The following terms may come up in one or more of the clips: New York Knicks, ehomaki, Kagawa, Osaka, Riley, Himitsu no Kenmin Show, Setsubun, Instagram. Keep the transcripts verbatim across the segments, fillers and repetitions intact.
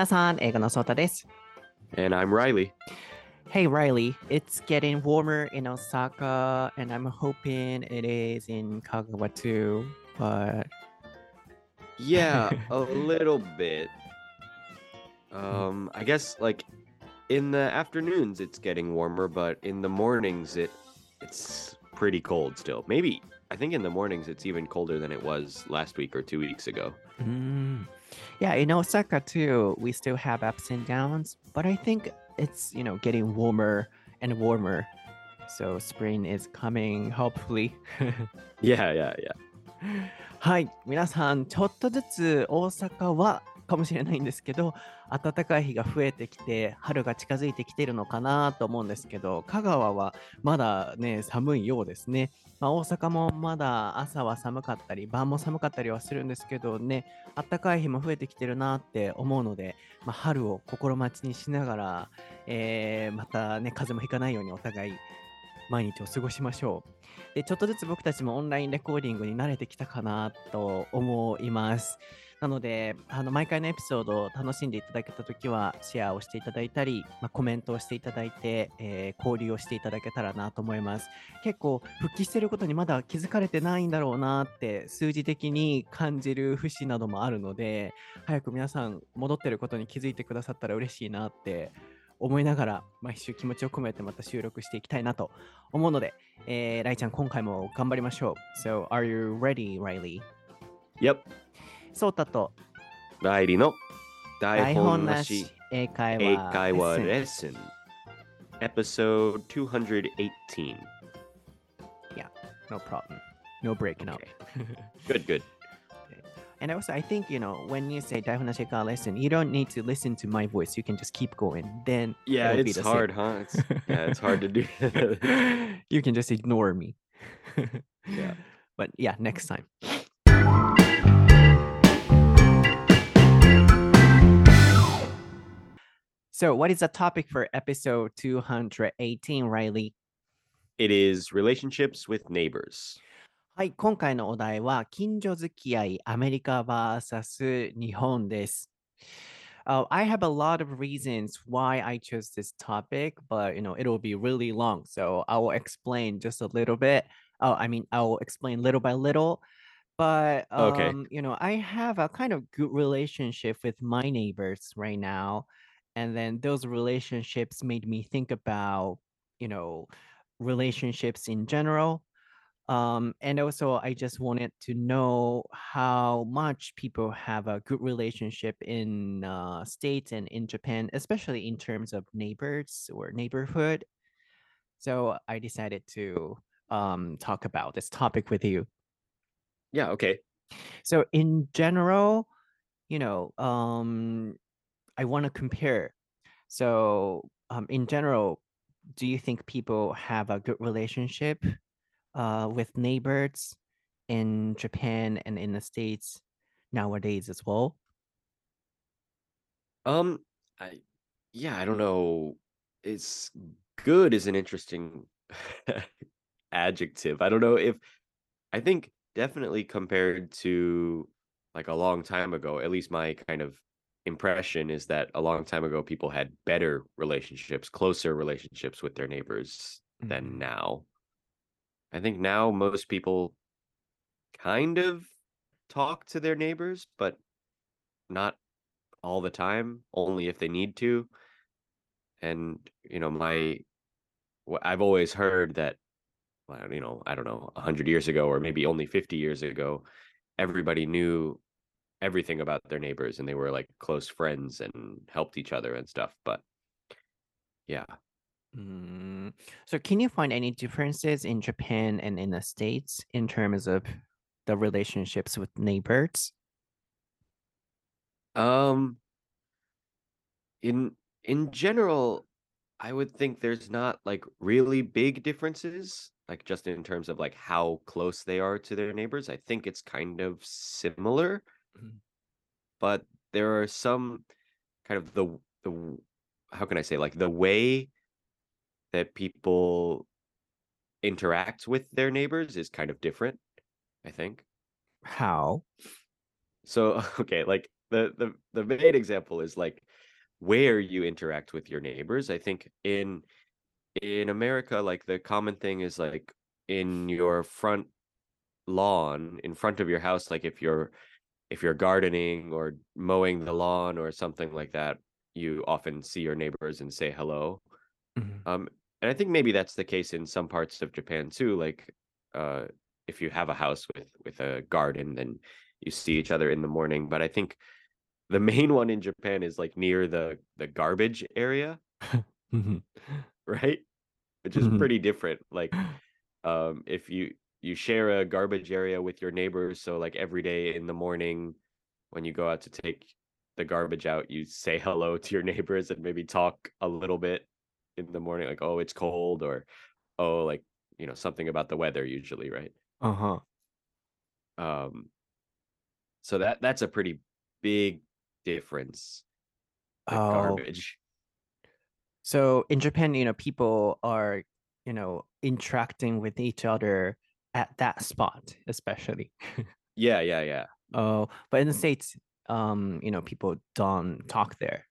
皆さん、英語のソータです。And I'm Riley. Hey Riley, it's getting warmer in Osaka, and I'm hoping it is in Kagawa too, but... Yeah, a little bit. Um, I guess like in the afternoons it's getting warmer, but in the mornings it it's pretty cold still. Maybe, I think in the mornings it's even colder than it was last week or two weeks ago. Mm. Yeah, in Osaka too, we still have ups and downs, but I think it's, you know, getting warmer and warmer. So spring is coming, hopefully. yeah, yeah, yeah. はい、皆さん、ちょっとずつ大阪はかもしれないんですけど、暖かい日が増えてきて、春が近づいてきてるのかなと思うんですけど、香川はまだね、寒いようですね。まあ、大阪もまだ朝は寒かったり、晩も寒かったりはするんですけどね、暖かい日も増えてきてるなって思うので、まあ、春を心待ちにしながら、えー、またね、風邪もひかないようにお互い、毎日を過ごしましょう。で、ちょっとずつ僕たちもオンラインレコーディングに慣れてきたかなと思います。なので、あの毎回のエピソードを楽しんでいただけたときはシェアをしていただいたり、まあ、コメントをしていただいて、えー、交流をしていただけたらなと思います。結構復帰してることにまだ気づかれてないんだろうなって数字的に感じる節などもあるので、早く皆さん戻ってることに気づいてくださったら嬉しいなって思いながら、毎週気持ちを込めてまた収録していきたいなと思うので、えー、ライちゃん今回も頑張りましょう。So, are you ready, Riley? Yep. ソータとライリの台本なし英会話レッスン Episode two eighteen. Yeah, no problem. No breaking up. Good, good.And also, I think, you know, when you say Daihon Nashi Eikaiwa Lesson, you don't need to listen to my voice. You can just keep going. Then yeah, it's hard, huh? It's, yeah, it's hard to do. You can just ignore me. yeah. But yeah, next time. So what is the topic for episode two eighteen, Riley? It is relationships with neighbors.はい、今回のお題は近所付き合いアメリカ vs 日本です。Uh, I have a lot of reasons why I chose this topic, but you know, it'll be really long, so I will explain just a little bit. Oh, I mean, I will explain little by little, but um, okay. you know, I have a kind of good relationship with my neighbors right now, and then those relationships made me think about, you know, relationships in general.Um, and also, I just wanted to know how much people have a good relationship in uh, States and in Japan, especially in terms of neighbors or neighborhood. So I decided to um, talk about this topic with you. Yeah, okay. So in general, you know, um, I want to compare. So um, in general, do you think people have a good relationship?Uh, with neighbors in Japan and in the States nowadays as well? Um, I, yeah, I don't know. It's good is an interesting adjective. I don't know if, I think definitely compared to like a long time ago, at least my kind of impression is that a long time ago, people had better relationships, closer relationships with their neighbors mm-hmm. than now.I think now most people kind of talk to their neighbors, but not all the time, only if they need to. And, you know, my, I've always heard that, you know, I don't know, one hundred years ago, or maybe only fifty years ago, everybody knew everything about their neighbors and they were like close friends and helped each other and stuff. But yeah.Mm. So can you find any differences in Japan and in the States in terms of the relationships with neighbors? Um, in, in general, I would think there's not like really big differences, like just in terms of like how close they are to their neighbors. I think it's kind of similar, mm. but there are some kind of the, the, how can I say, like the way,that people interact with their neighbors is kind of different, I think. How? So, okay, like the, the, the main example is like where you interact with your neighbors. I think in in America, like the common thing is like in your front lawn, in front of your house, like if you're if you're gardening or mowing the lawn or something like that, you often see your neighbors and say hello. Mm-hmm. Um, and I think maybe that's the case in some parts of Japan too. Like uh, if you have a house with with a garden, then you see each other in the morning. But I think the main one in Japan is like near the, the garbage area, mm-hmm. right? Which is mm-hmm. pretty different. Like um, if you, you share a garbage area with your neighbors, so like every day in the morning when you go out to take the garbage out, you say hello to your neighbors and maybe talk a little bit in the morning, like, oh, it's cold, or oh, like, you know, something about the weather usually, right? Uh-huh. Um, so that that's a pretty big difference. Like oh. Garbage. So in Japan, you know, people are, you know, interacting with each other at that spot, especially. yeah, yeah, yeah. Oh, but in the States, um, you know, people don't talk there.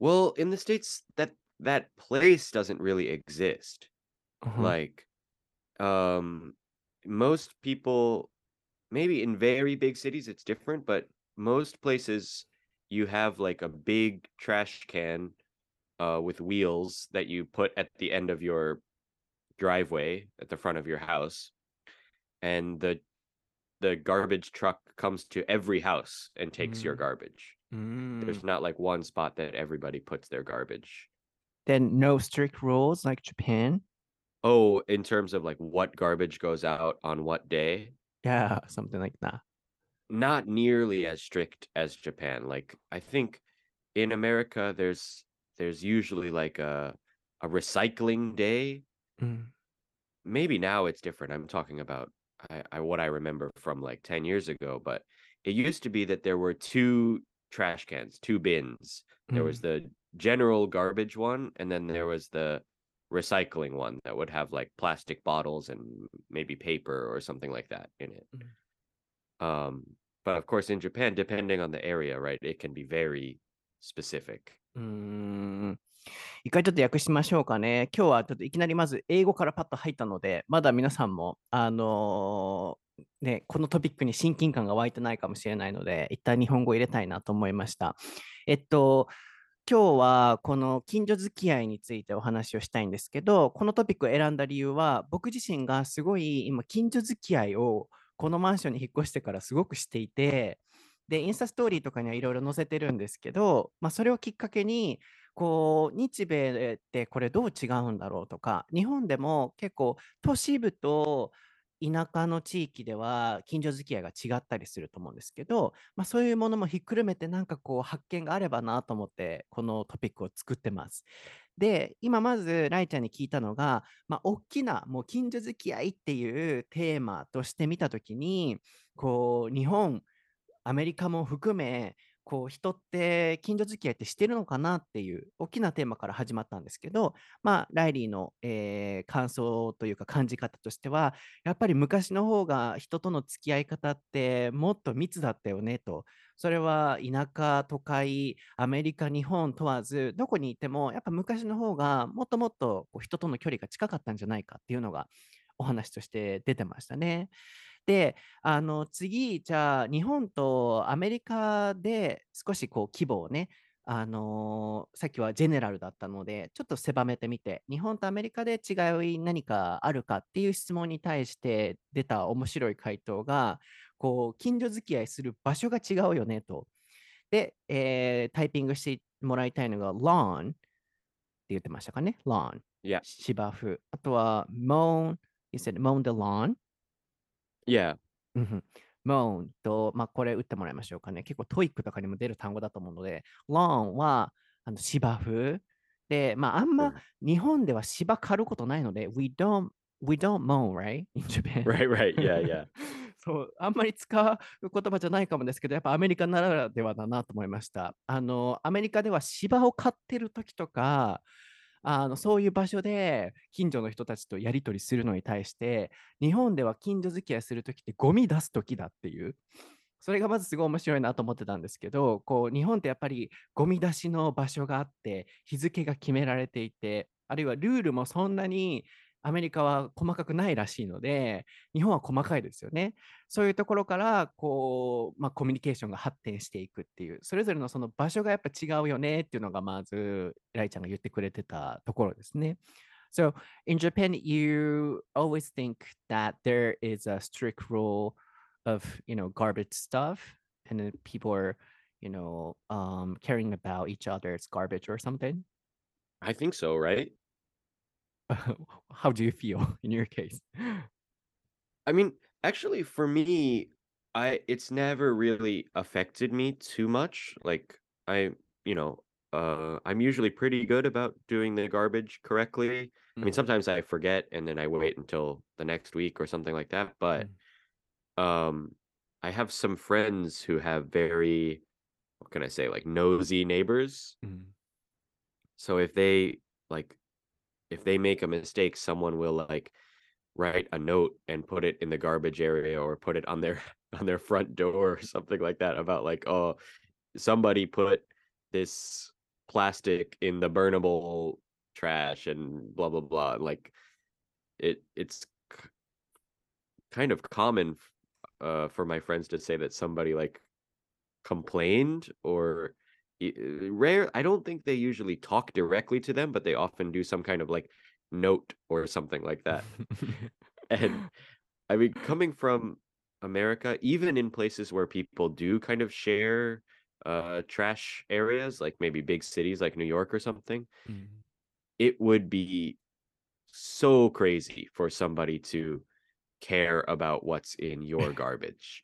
Well, in the States, that that place doesn't really exist. Uh-huh. Like, um, most people, maybe in very big cities, it's different, but most places you have like a big trash can uh, with wheels that you put at the end of your driveway at the front of your house, and the the garbage truck comes to every house and takes mm. your garbage. Mm. There's not like one spot that everybody puts their garbage. Then no strict rules like Japan? Oh, in terms of like what garbage goes out on what day? Yeah, something like that. Not nearly as strict as Japan. Like I think in America there's there's usually like a a recycling day. Mm. Maybe now it's different. I'm talking about I, I what I remember from like ten years ago, but it used to be that there were two trash cans, two bins. Mm. There was the general garbage one, and then there was the recycling one that would have like plastic bottles and maybe paper or something like that in it. Mm. Um, but of course, in Japan, depending on the area, right, it can be very specific. Mm. 一回ちょっと訳しましょうかね。今日はちょっといきなりまず英語からパッと入ったので、まだ皆さんも、あのーね、このトピックに親近感が湧いてないかもしれないので、一旦日本語を入れたいなと思いました。えっと、今日はこの近所付き合いについてお話をしたいんですけど、このトピックを選んだ理由は、僕自身がすごい今近所付き合いをこのマンションに引っ越してからすごくしていて、で、インスタストーリーとかにはいろいろ載せてるんですけど、まあ、それをきっかけに、こう日米ってこれどう違うんだろうとか、日本でも結構都市部と田舎の地域では近所付き合いが違ったりすると思うんですけど、まあ、そういうものもひっくるめてなんかこう発見があればなと思ってこのトピックを作ってます。で、今まずライちゃんに聞いたのが、まあ、大きなもう近所付き合いっていうテーマとして見たときに、こう日本アメリカも含めこう人って近所付き合いってしてるのかなっていう大きなテーマから始まったんですけど、まあライリーの、えー、感想というか感じ方としては、やっぱり昔の方が人との付き合い方ってもっと密だったよねと。それは田舎、都会、アメリカ、日本問わずどこにいてもやっぱ昔の方がもっともっとこう人との距離が近かったんじゃないかっていうのがお話として出てましたね。で、あの次、じゃあ日本とアメリカで少しこう規模をね、あのー、さっきはジェネラルだったのでちょっと狭めてみて、日本とアメリカで違い何かあるかっていう質問に対して出た面白い回答が、こう近所付き合いする場所が違うよねと。で、えー、タイピングしてもらいたいのが lawn って言ってましたかね。 lawn、yeah. 芝生、あとは mown You said mown the lawn? Yeah. mown と、まあ、これ打ってもらいましょうかね。結構トイックとかにも出る単語だと思うので、lawn はあの芝生。で、まあ、あんま日本では芝刈ることないので、we don't, we don't mown, right? In Japan. Right, right. Yeah, yeah. そう、あんまり使う言葉じゃないかもですけど、やっぱアメリカならではだなと思いました。あの、アメリカでは芝を刈ってる時とか、あのそういう場所で近所の人たちとやり取りするのに対して、日本では近所付き合いするときってゴミ出すときだっていう、それがまずすごい面白いなと思ってたんですけど、こう日本ってやっぱりゴミ出しの場所があって日付が決められていて、あるいはルールもそんなにアメリカは細かくないらしいので、日本は細かいですよね。そういうところからこう、まあ、コミュニケーションが発展していくっていう、それぞれのその場所がやっぱ違うよねっていうのがまずライちゃんが言ってくれてたところですね。So in Japan, you always think that there is a strict rule of, you know, garbage stuff, and then people are, you know, um, caring about each other's garbage or something. I think so, right?How do you feel in your case? I mean, actually, for me, I it's never really affected me too much. Like, I, you know, uh, I'm usually pretty good about doing the garbage correctly. Mm. I mean, sometimes I forget and then I wait until the next week or something like that. But mm. um, I have some friends who have very, what can I say, like nosy neighbors. Mm. So if they like.If they make a mistake, someone will like write a note and put it in the garbage area or put it on their on their front door or something like that about like, oh, somebody put this plastic in the burnable trash and blah, blah, blah. Like it it's c- kind of common uh, for my friends to say that somebody like complained or...Rare, I don't think they usually talk directly to them, but they often do some kind of like note or something like that. And I mean, coming from America, even in places where people do kind of share uh, trash areas, like maybe big cities like New York or something, mm-hmm. it would be so crazy for somebody to care about what's in your garbage.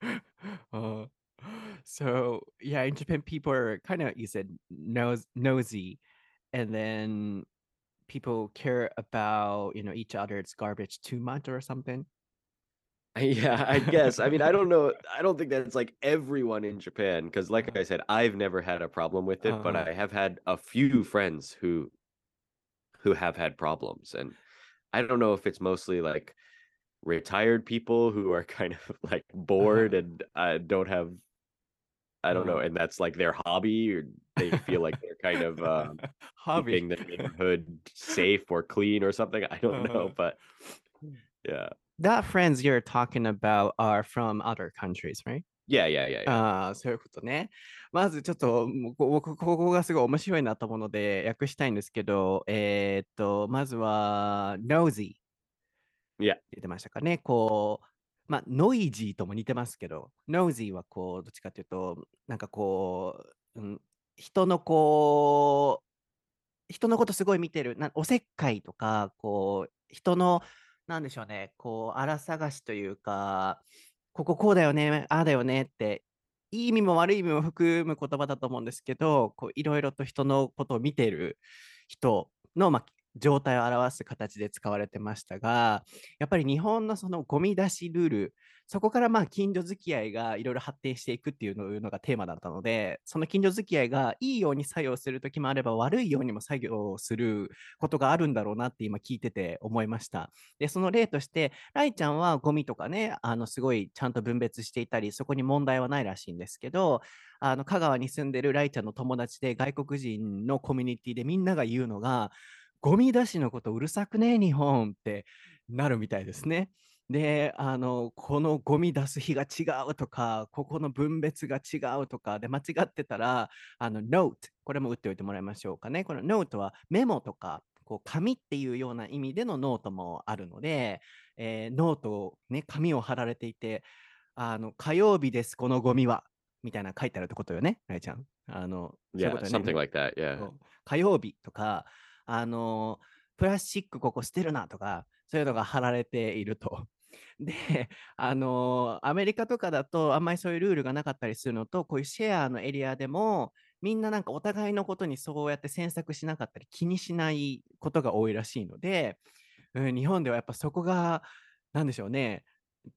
uh...So, yeah, in Japan, people are kind of, you said, nos- nosy. And then people care about, you know, each other's garbage too much or something. Yeah, I guess. I mean, I don't know. I don't think that's like everyone in Japan. Because like I said, I've never had a problem with it. Uh-huh. But I have had a few friends who who have had problems. And I don't know if it's mostly like retired people who are kind of like bored uh-huh. and uh, don't have...I don't know, and that's like their hobby, or they feel like they're kind of um, hobby. keeping the neighborhood safe or clean or something. I don't know, but yeah. That friends you're talking about are from other countries, right?Yeah, yeah, yeah, yeah. ああ、そういうことね。まずちょっとここがすごい面白いなと思うので訳したいんですけど、えー、っとまずは nosy。Yeah. 出てましたかね。こう。まあ、ノイジーとも似てますけど、ノイジーはこうどっちかというとなんかこう、うん、人のこう人のことすごい見てるな、おせっかいとかこう人のなんでしょうね、こう荒探しというか、こここうだよね、ああだよねっていい意味も悪い意味も含む言葉だと思うんですけど、こういろいろと人のことを見てる人のまあ状態を表す形で使われてましたが、やっぱり日本のそのゴミ出しルール、そこからまあ近所付き合いがいろいろ発展していくっていうのがテーマだったので、その近所付き合いがいいように作用するときもあれば悪いようにも作用することがあるんだろうなって今聞いてて思いました。でその例として、ライちゃんはゴミとかね、あのすごいちゃんと分別していたり、そこに問題はないらしいんですけど、あの香川に住んでるライちゃんの友達で外国人のコミュニティでみんなが言うのが、ゴミ出しのことうるさくね日本ってなるみたいですね。で、あのこのゴミ出す日が違うとか、ここの分別が違うとかで間違ってたら、あのノート、これも打っておいてもらいましょうかね。このノートはメモとかこう紙っていうような意味でのノートもあるので、えー、ノートをね、紙を貼られていて、あの火曜日ですこのゴミはみたいな書いてあるってことよね、ライちゃん。あの、yeah, そういうことね。something like that, yeah. 火曜日とか。あのプラスチックここ捨てるなとか、そういうのが貼られていると。で、あのアメリカとかだとあんまりそういうルールがなかったりするのと、こういうシェアのエリアでもみんななんかお互いのことにそうやって詮索しなかったり気にしないことが多いらしいので、うん、日本ではやっぱそこがなんでしょうね、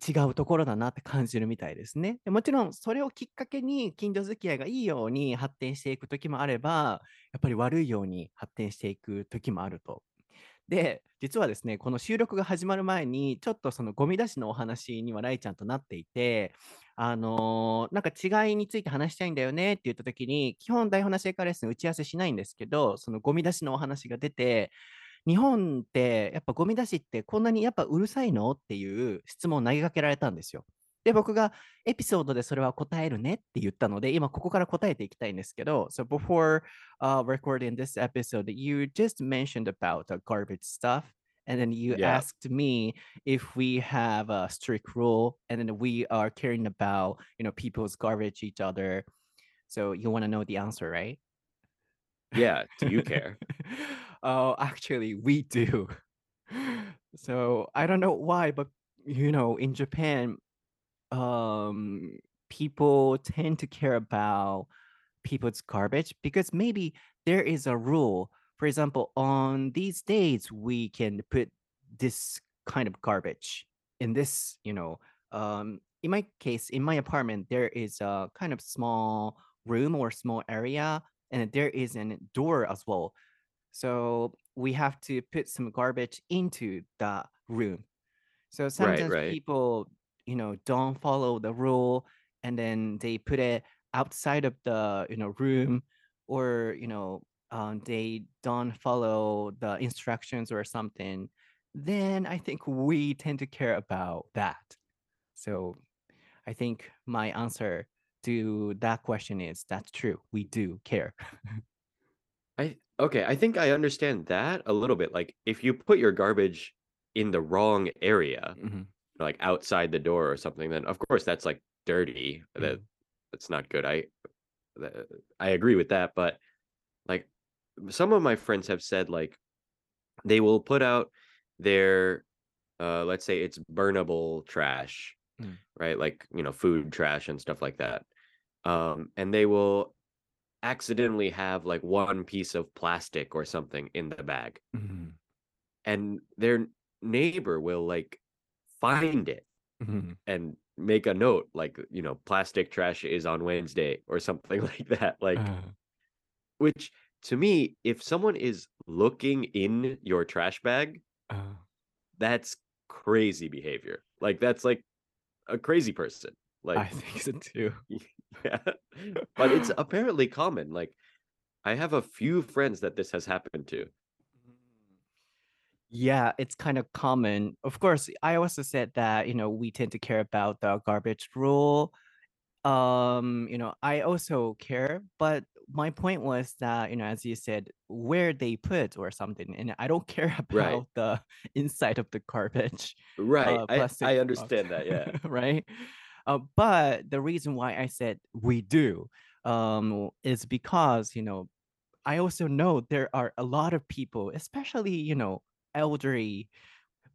違うところだなって感じるみたいですね。でもちろんそれをきっかけに近所付き合いがいいように発展していくときもあれば、やっぱり悪いように発展していくときもあると。で実はですね、この収録が始まる前にちょっとそのゴミ出しのお話にはライちゃんとなっていて、あのー、なんか違いについて話したいんだよねって言った時に、基本台本なしエイカイワレッスン打ち合わせしないんですけど、そのゴミ出しのお話が出て、日本ってやっぱゴミ出しってこんなにやっぱうるさいのっていう質問を投げかけられたんですよ。で僕がエピソードでそれは答えるねって言ったので、今ここから答えていきたいんですけど、 So before、uh, recording this episode, you just mentioned about the garbage stuff, and then you、yeah. asked me if we have a strict rule, and then we are caring about, you know, people's garbage each other. So you want to know the answer, right? Yeah, do you care? Oh, actually, we do. So I don't know why, but you know, in Japan,Um, people tend to care about people's garbage because maybe there is a rule. For example, on these days, we can put this kind of garbage in this, you know, um, in my case, in my apartment, there is a kind of small room or small area, and there is a door as well. So we have to put some garbage into the room. So sometimes right, right. people...you know, don't follow the rule, and then they put it outside of the, you know, room, or, you know, um, they don't follow the instructions or something, then I think we tend to care about that. So I think my answer to that question is that's true. We do care. I, okay, I think I understand that a little bit. Like if you put your garbage in the wrong area,、mm-hmm.like outside the door or something, then of course that's like dirty, that that's not good. I that, I agree with that, but like some of my friends have said like they will put out their uh let's say it's burnable trash, mm. right, like, you know, food trash and stuff like that, um and they will accidentally have like one piece of plastic or something in the bag, mm-hmm. and their neighbor will like find it、mm-hmm. and make a note like, you know, plastic trash is on Wednesday or something like that, like、uh. which to me, if someone is looking in your trash bag、uh. that's crazy behavior. Like that's like a crazy person. Like I think so too. Yeah. But it's apparently common. Like I have a few friends that this has happened to.Yeah, it's kind of common. Of course, I also said that, you know, we tend to care about the garbage rule. Um, you know, I also care, but my point was that, you know, as you said, where they put or something, and I don't care about、right. the inside of the garbage. Right. Uh, I, I understand that, yeah. Right. Uh, but the reason why I said we do, um, is because, you know, I also know there are a lot of people, especially, you know,elderly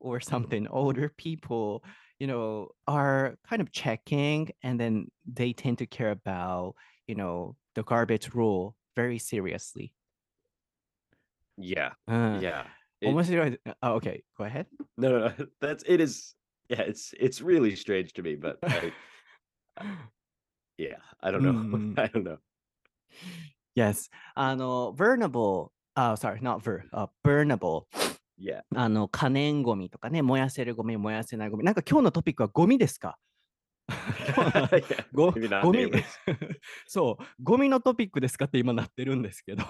or something, older people, you know, are kind of checking, and then they tend to care about, you know, the garbage rule very seriously. Yeah,、uh, yeah. It, almost, oh, okay, go ahead. No, no, no, that's, it is, yeah, it's, it's really strange to me, but I, yeah, I don't know, I don't know. Yes, あの burnable, uh, sorry, not ver, uh, burnable.Yeah. あの可燃ごみとかね、燃やせるごみ、燃やせないごみ、なんか今日のトピックはゴミですかyeah, ごゴミそう、ゴミのトピックですかって今なってるんですけど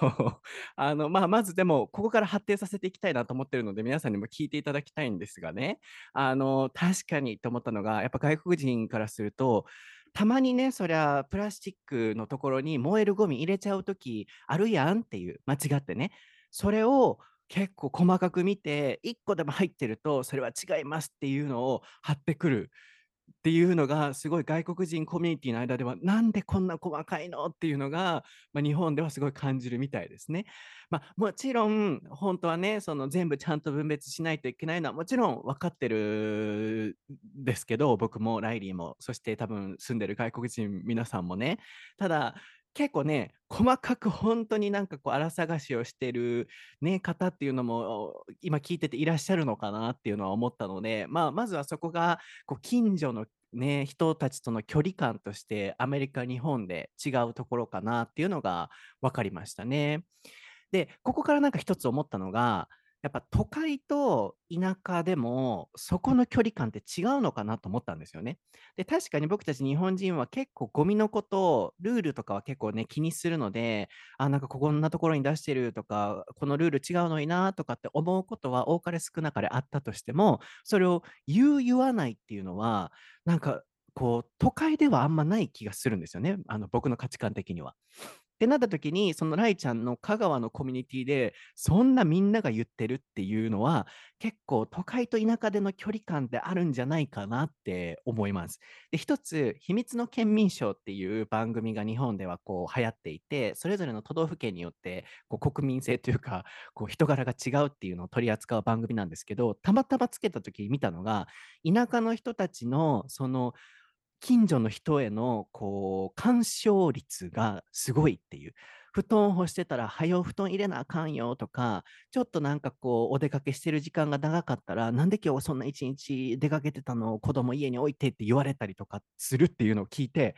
あの、まあ、まずでもここから発展させていきたいなと思ってるので、皆さんにも聞いていただきたいんですがね、あの確かにと思ったのが、やっぱ外国人からするとたまにね、そりゃプラスチックのところに燃えるゴミ入れちゃうときあるやんっていう、間違ってね、それを結構細かく見ていっこでも入ってるとそれは違いますっていうのを貼ってくるっていうのが、すごい外国人コミュニティの間ではなんでこんな細かいのっていうのが、まあ、日本ではすごい感じるみたいですね、まあ、もちろん本当はね、その全部ちゃんと分別しないといけないのはもちろん分かってるんですけど、僕もライリーも、そして多分住んでる外国人皆さんもね、ただ結構ね、細かく本当になんかこう荒探しをしてる、ね、方っていうのも今聞いてていらっしゃるのかなっていうのは思ったので、まあ、まずはそこがこう近所の、ね、人たちとの距離感としてアメリカ日本で違うところかなっていうのが分かりましたね。でここからなんか一つ思ったのが、やっぱ都会と田舎でもそこの距離感って違うのかなと思ったんですよね。で、確かに僕たち日本人は結構ゴミのことルールとかは結構ね気にするので、あ、なんかこんなところに出してるとか、このルール違うのになとかって思うことは多かれ少なかれあったとしても、それを言う言わないっていうのはなんかこう都会ではあんまない気がするんですよね、あの僕の価値観的には。ってなった時に、そのライちゃんの香川のコミュニティでそんなみんなが言ってるっていうのは結構都会と田舎での距離感であるんじゃないかなって思います。で、一つHimitsu no Kenmin Showっていう番組が日本ではこう流行っていて、それぞれの都道府県によってこう国民性というかこう人柄が違うっていうのを取り扱う番組なんですけど、たまたまつけた時に見たのが、田舎の人たちのその近所の人へのこう干渉率がすごいっていう、布団干してたら早よ布団入れなあかんよとか、ちょっとなんかこうお出かけしてる時間が長かったら、なんで今日そんな一日出かけてたのを子供家に置いてって言われたりとかするっていうのを聞いて、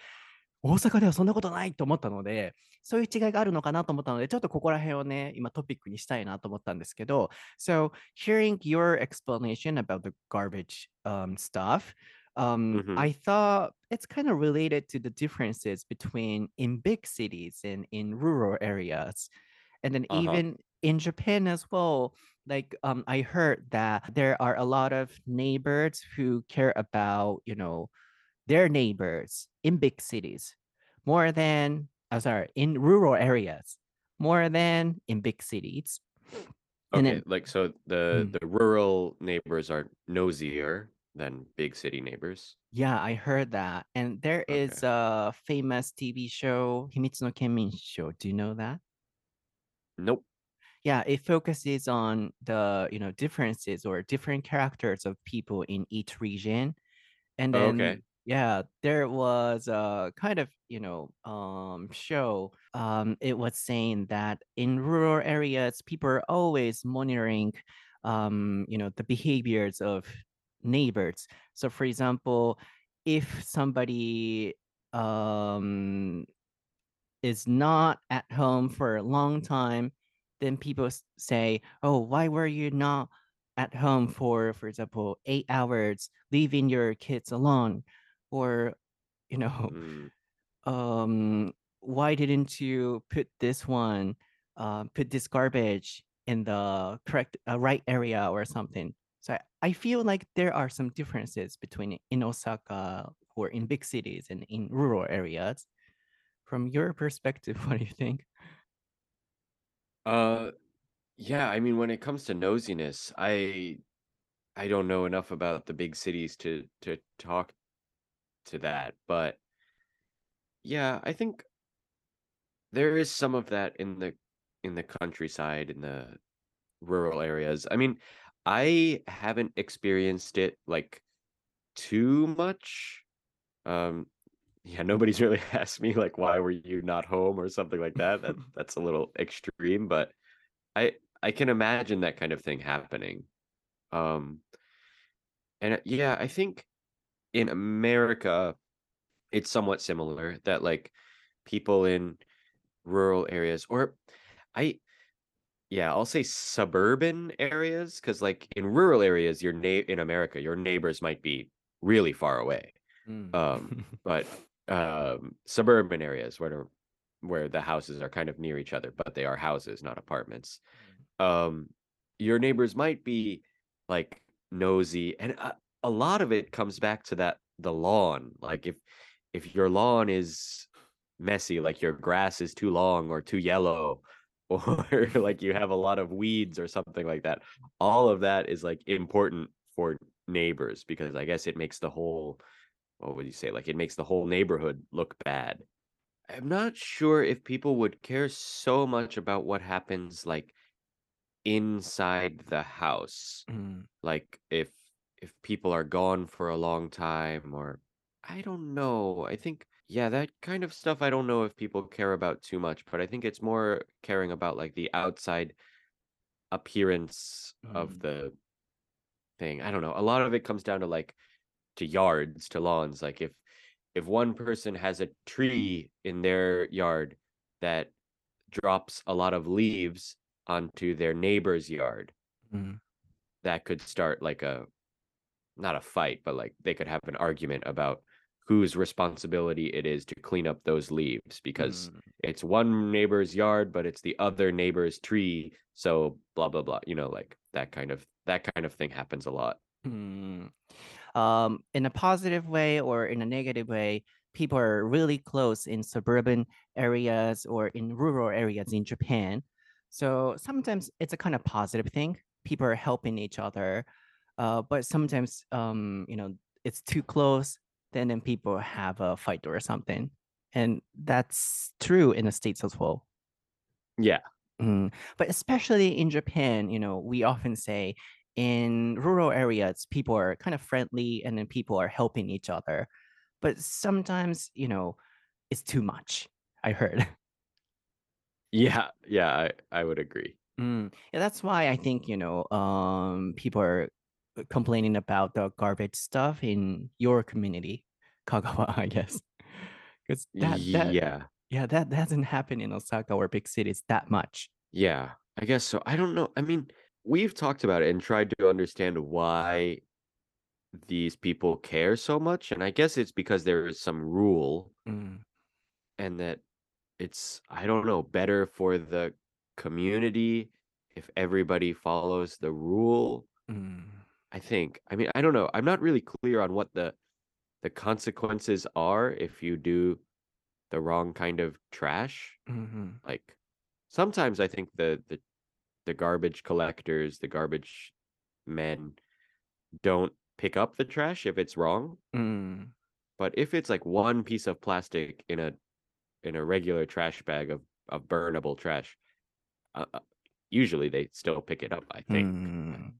大阪ではそんなことないと思ったので、そういう違いがあるのかなと思ったので、ちょっとここら辺をね、今トピックにしたいなと思ったんですけど、 So, hearing your explanation about the garbage、um, stuff Um, mm-hmm. I thought it's kind of related to the differences between in big cities and in rural areas. And then uh-huh. even in Japan as well, like um, I heard that there are a lot of neighbors who care about, you know, their neighbors in big cities more than, I'm sorry, in rural areas more than in big cities. Okay, then, like so the, mm. the rural neighbors are nosier.than big city neighbors. Yeah, I heard that. And there okay. is a famous T V show, Himitsu no Kenmin Show. Do you know that? Nope. Yeah, it focuses on the, you know, differences or different characters of people in each region. And then, oh, okay. yeah, there was a kind of, you know, um, show. Um, it was saying that in rural areas, people are always monitoring, um, you know, the behaviors of neighbors. So for example, if somebody um is not at home for a long time, then people say, oh, why were you not at home for for example eight hours leaving your kids alone, or you know um why didn't you put this one uh, put this garbage in the correct uh, right area or something. So I feel like there are some differences between in Osaka or in big cities and in rural areas. From your perspective, what do you think? Uh, yeah, I mean, when it comes to nosiness, I I don't know enough about the big cities to to talk to that. But yeah, I think there is some of that in the in the countryside, in the rural areas. I mean.I haven't experienced it like too much. Um, yeah, nobody's really asked me like, why were you not home or something like that. That that's a little extreme, but I I can imagine that kind of thing happening. Um, and yeah, I think in America, it's somewhat similar that like people in rural areas or I.Yeah, I'll say suburban areas, because like in rural areas, your na- in America, your neighbors might be really far away. Mm. Um, but um, suburban areas where, where the houses are kind of near each other, but they are houses, not apartments. Um, your neighbors might be like nosy. And a, a lot of it comes back to that, the lawn. Like if if your lawn is messy, like your grass is too long or too yellow,or like you have a lot of weeds or something like that. All of that is like important for neighbors because I guess it makes the whole, what would you say? Like it makes the whole neighborhood look bad. I'm not sure if people would care so much about what happens like inside the house. Mm. Like if, if people are gone for a long time or I don't know. I think,Yeah, that kind of stuff, I don't know if people care about too much, but I think it's more caring about like the outside appearance mm. of the thing. I don't know. A lot of it comes down to like to yards, to lawns. Like if if one person has a tree in their yard that drops a lot of leaves onto their neighbor's yard, mm. that could start like a, not a fight, but like they could have an argument about whose responsibility it is to clean up those leaves, because mm. it's one neighbor's yard, but it's the other neighbor's tree. So blah, blah, blah, you know, like that kind of, that kind of thing happens a lot. Mm. Um, in a positive way or in a negative way, people are really close in suburban areas or in rural areas in Japan. So sometimes it's a kind of positive thing. People are helping each other. Uh, but sometimes, um, you know, it's too close. Then then people have a fight or something. And that's true in the States as well. Yeah. Mm. But especially in Japan, you know, we often say in rural areas, people are kind of friendly and then people are helping each other. But sometimes, you know, it's too much, I heard. Yeah, yeah, I, I would agree. Mm. Yeah, that's why I think, you know, um, people are complaining about the garbage stuff in your community, Kagawa, I guess. Because that, that, yeah, yeah, that doesn't happen in Osaka or big cities that much. Yeah, I guess so. I don't know. I mean, we've talked about it and tried to understand why these people care so much, and I guess it's because there is some rule mm. and that it's, I don't know, better for the community if everybody follows the rule. mm. I think, I mean, I don't know, I'm not really clear on what the the consequences are if you do the wrong kind of trash. mm-hmm. Like sometimes I think the the the garbage collectors, the garbage men don't pick up the trash if it's wrong. mm. But if it's like one piece of plastic in a in a regular trash bag of of burnable trash, uh, usually they still pick it up, I think. mm.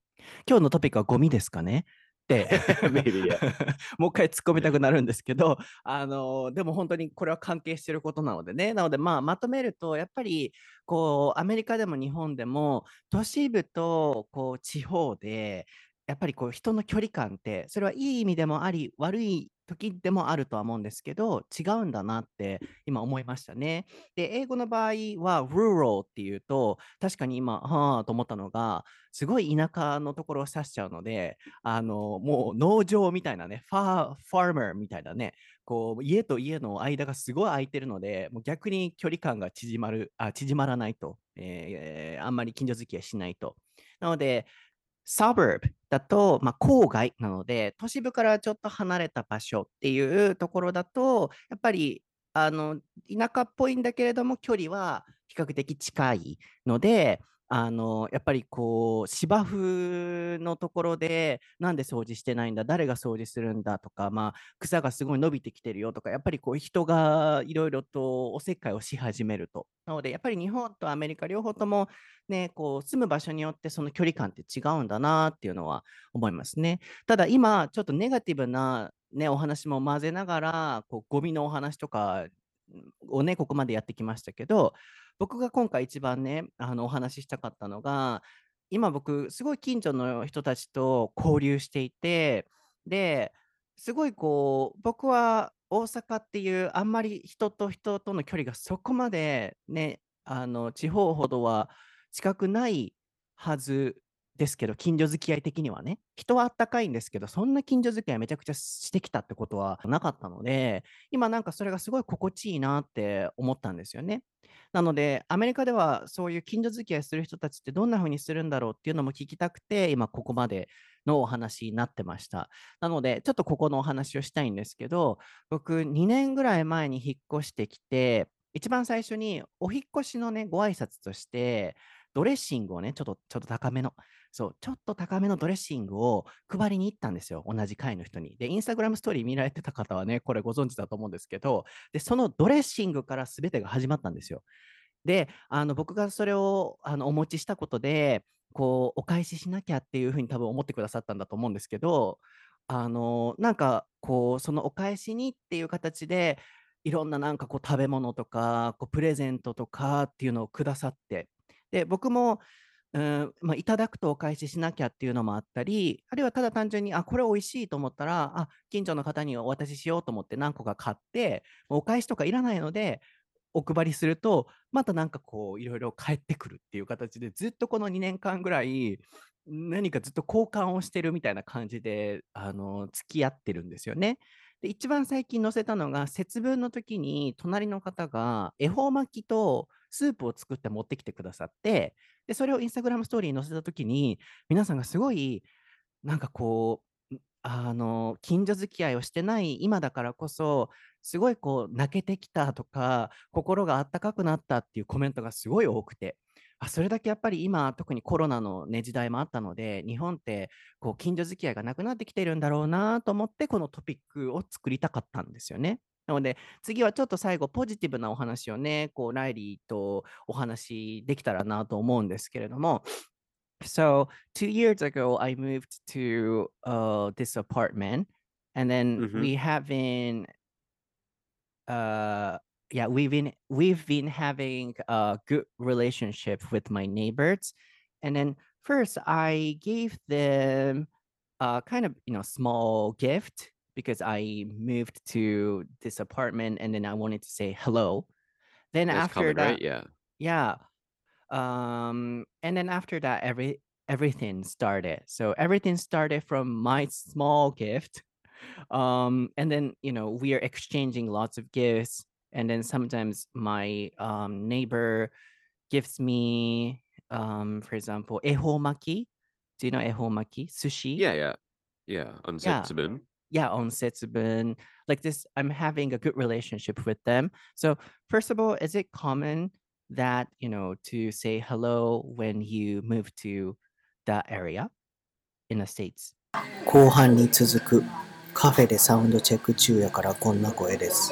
今日のトピックはゴミですかねってMaybe, yeah. もう一回突っ込みたくなるんですけど、あのでも本当にこれは関係していることなのでね。なので、まあ、まとめるとやっぱりこうアメリカでも日本でも都市部とこう地方でやっぱりこう人の距離感って、それはいい意味でもあり悪い時でもあるとは思うんですけど、違うんだなって今思いましたね。で、英語の場合は rural っていうと、確かに今はあと思ったのが、すごい田舎のところを指しちゃうので、あのもう農場みたいなね、ファーマーみたいなね、こう家と家の間がすごい空いてるので、もう逆に距離感が縮まるあ縮まらないと、えー、あんまり近所付き合いしないと。なのでsuburb だと、まあ、郊外なので、都市部からちょっと離れた場所っていうところだと、やっぱりあの田舎っぽいんだけれども距離は比較的近いので、あのやっぱりこう芝生のところでなんで掃除してないんだ、誰が掃除するんだとか、まあ、草がすごい伸びてきてるよとか、やっぱりこう人がいろいろとおせっかいをし始めると。なのでやっぱり日本とアメリカ両方とも、ね、こう住む場所によってその距離感って違うんだなっていうのは思いますね。ただ今ちょっとネガティブな、ね、お話も混ぜながらこうゴミのお話とかをね、ここまでやってきましたけど、僕が今回一番ね、あのお話ししたかったのが、今僕すごい近所の人たちと交流していて、ですごいこう僕は大阪っていうあんまり人と人との距離がそこまでね、あの地方ほどは近くないはずですけど、近所付き合い的にはね、人はあったかいんですけど、そんな近所付き合いめちゃくちゃしてきたってことはなかったので、今なんかそれがすごい心地いいなって思ったんですよね。なのでアメリカではそういう近所付き合いする人たちってどんな風にするんだろうっていうのも聞きたくて、今ここまでのお話になってました。なのでちょっとここのお話をしたいんですけど、僕にねんぐらい前に引っ越してきて、一番最初にお引っ越しのねご挨拶としてドレッシングをね、ちょっとちょっと高めの、そうちょっと高めのドレッシングを配りに行ったんですよ、同じ会の人に。で、インスタグラムストーリー見られてた方はね、これご存知だと思うんですけど、でそのドレッシングから全てが始まったんですよ。で、あの僕がそれをあのお持ちしたことで、こうお返ししなきゃっていうふうに多分思ってくださったんだと思うんですけど、あのなんかこうそのお返しにっていう形で、いろんななんかこう食べ物とかこうプレゼントとかっていうのをくださって、で僕も、うんまあ、いただくとお返ししなきゃっていうのもあったり、あるいはただ単純に、あ、これおいしいと思ったら、あ、近所の方にお渡ししようと思って何個か買って、お返しとかいらないのでお配りすると、またなんかこういろいろ返ってくるっていう形で、ずっとこのにねんかんぐらい何かずっと交換をしてるみたいな感じであの付き合ってるんですよね。で一番最近載せたのが節分の時に隣の方が恵方巻きとスープを作って持ってきてくださって、でそれをインスタグラムストーリーに載せた時に皆さんがすごいなんかこうあの近所付き合いをしてない今だからこそすごいこう泣けてきたとか心があったかくなったっていうコメントがすごい多くて、あそれだけやっぱり今特にコロナの、ね、時代もあったので日本ってこう近所付き合いがなくなってきてるんだろうなと思ってこのトピックを作りたかったんですよね。なので次はちょっと最後ポジティブなお話をねこうライリーとお話できたらなと思うんですけれども。So two years ago I moved to、uh, this apartment and then、mm-hmm. we have been、uh,Yeah, we've been, we've been having a good relationship with my neighbors. And then first, I gave them a kind of, you know, small gift because I moved to this apartment and then I wanted to say hello. Then That's after common, that, right? yeah. Yeah. Um, and then after that, every, everything started. So everything started from my small gift. Um, and then, you know, we are exchanging lots of gifts.And then sometimes my、um, neighbor gives me,、um, for example, ehomaki. Do you know ehomaki? Sushi? Yeah, yeah. Yeah, on Setsubun. Yeah, on Setsubun. Like this, I'm having a good relationship with them. So first of all, is it common that, you know, to say hello when you move to that area in the States? 後半に続くカフェでサウンドチェック中やからこんな声です。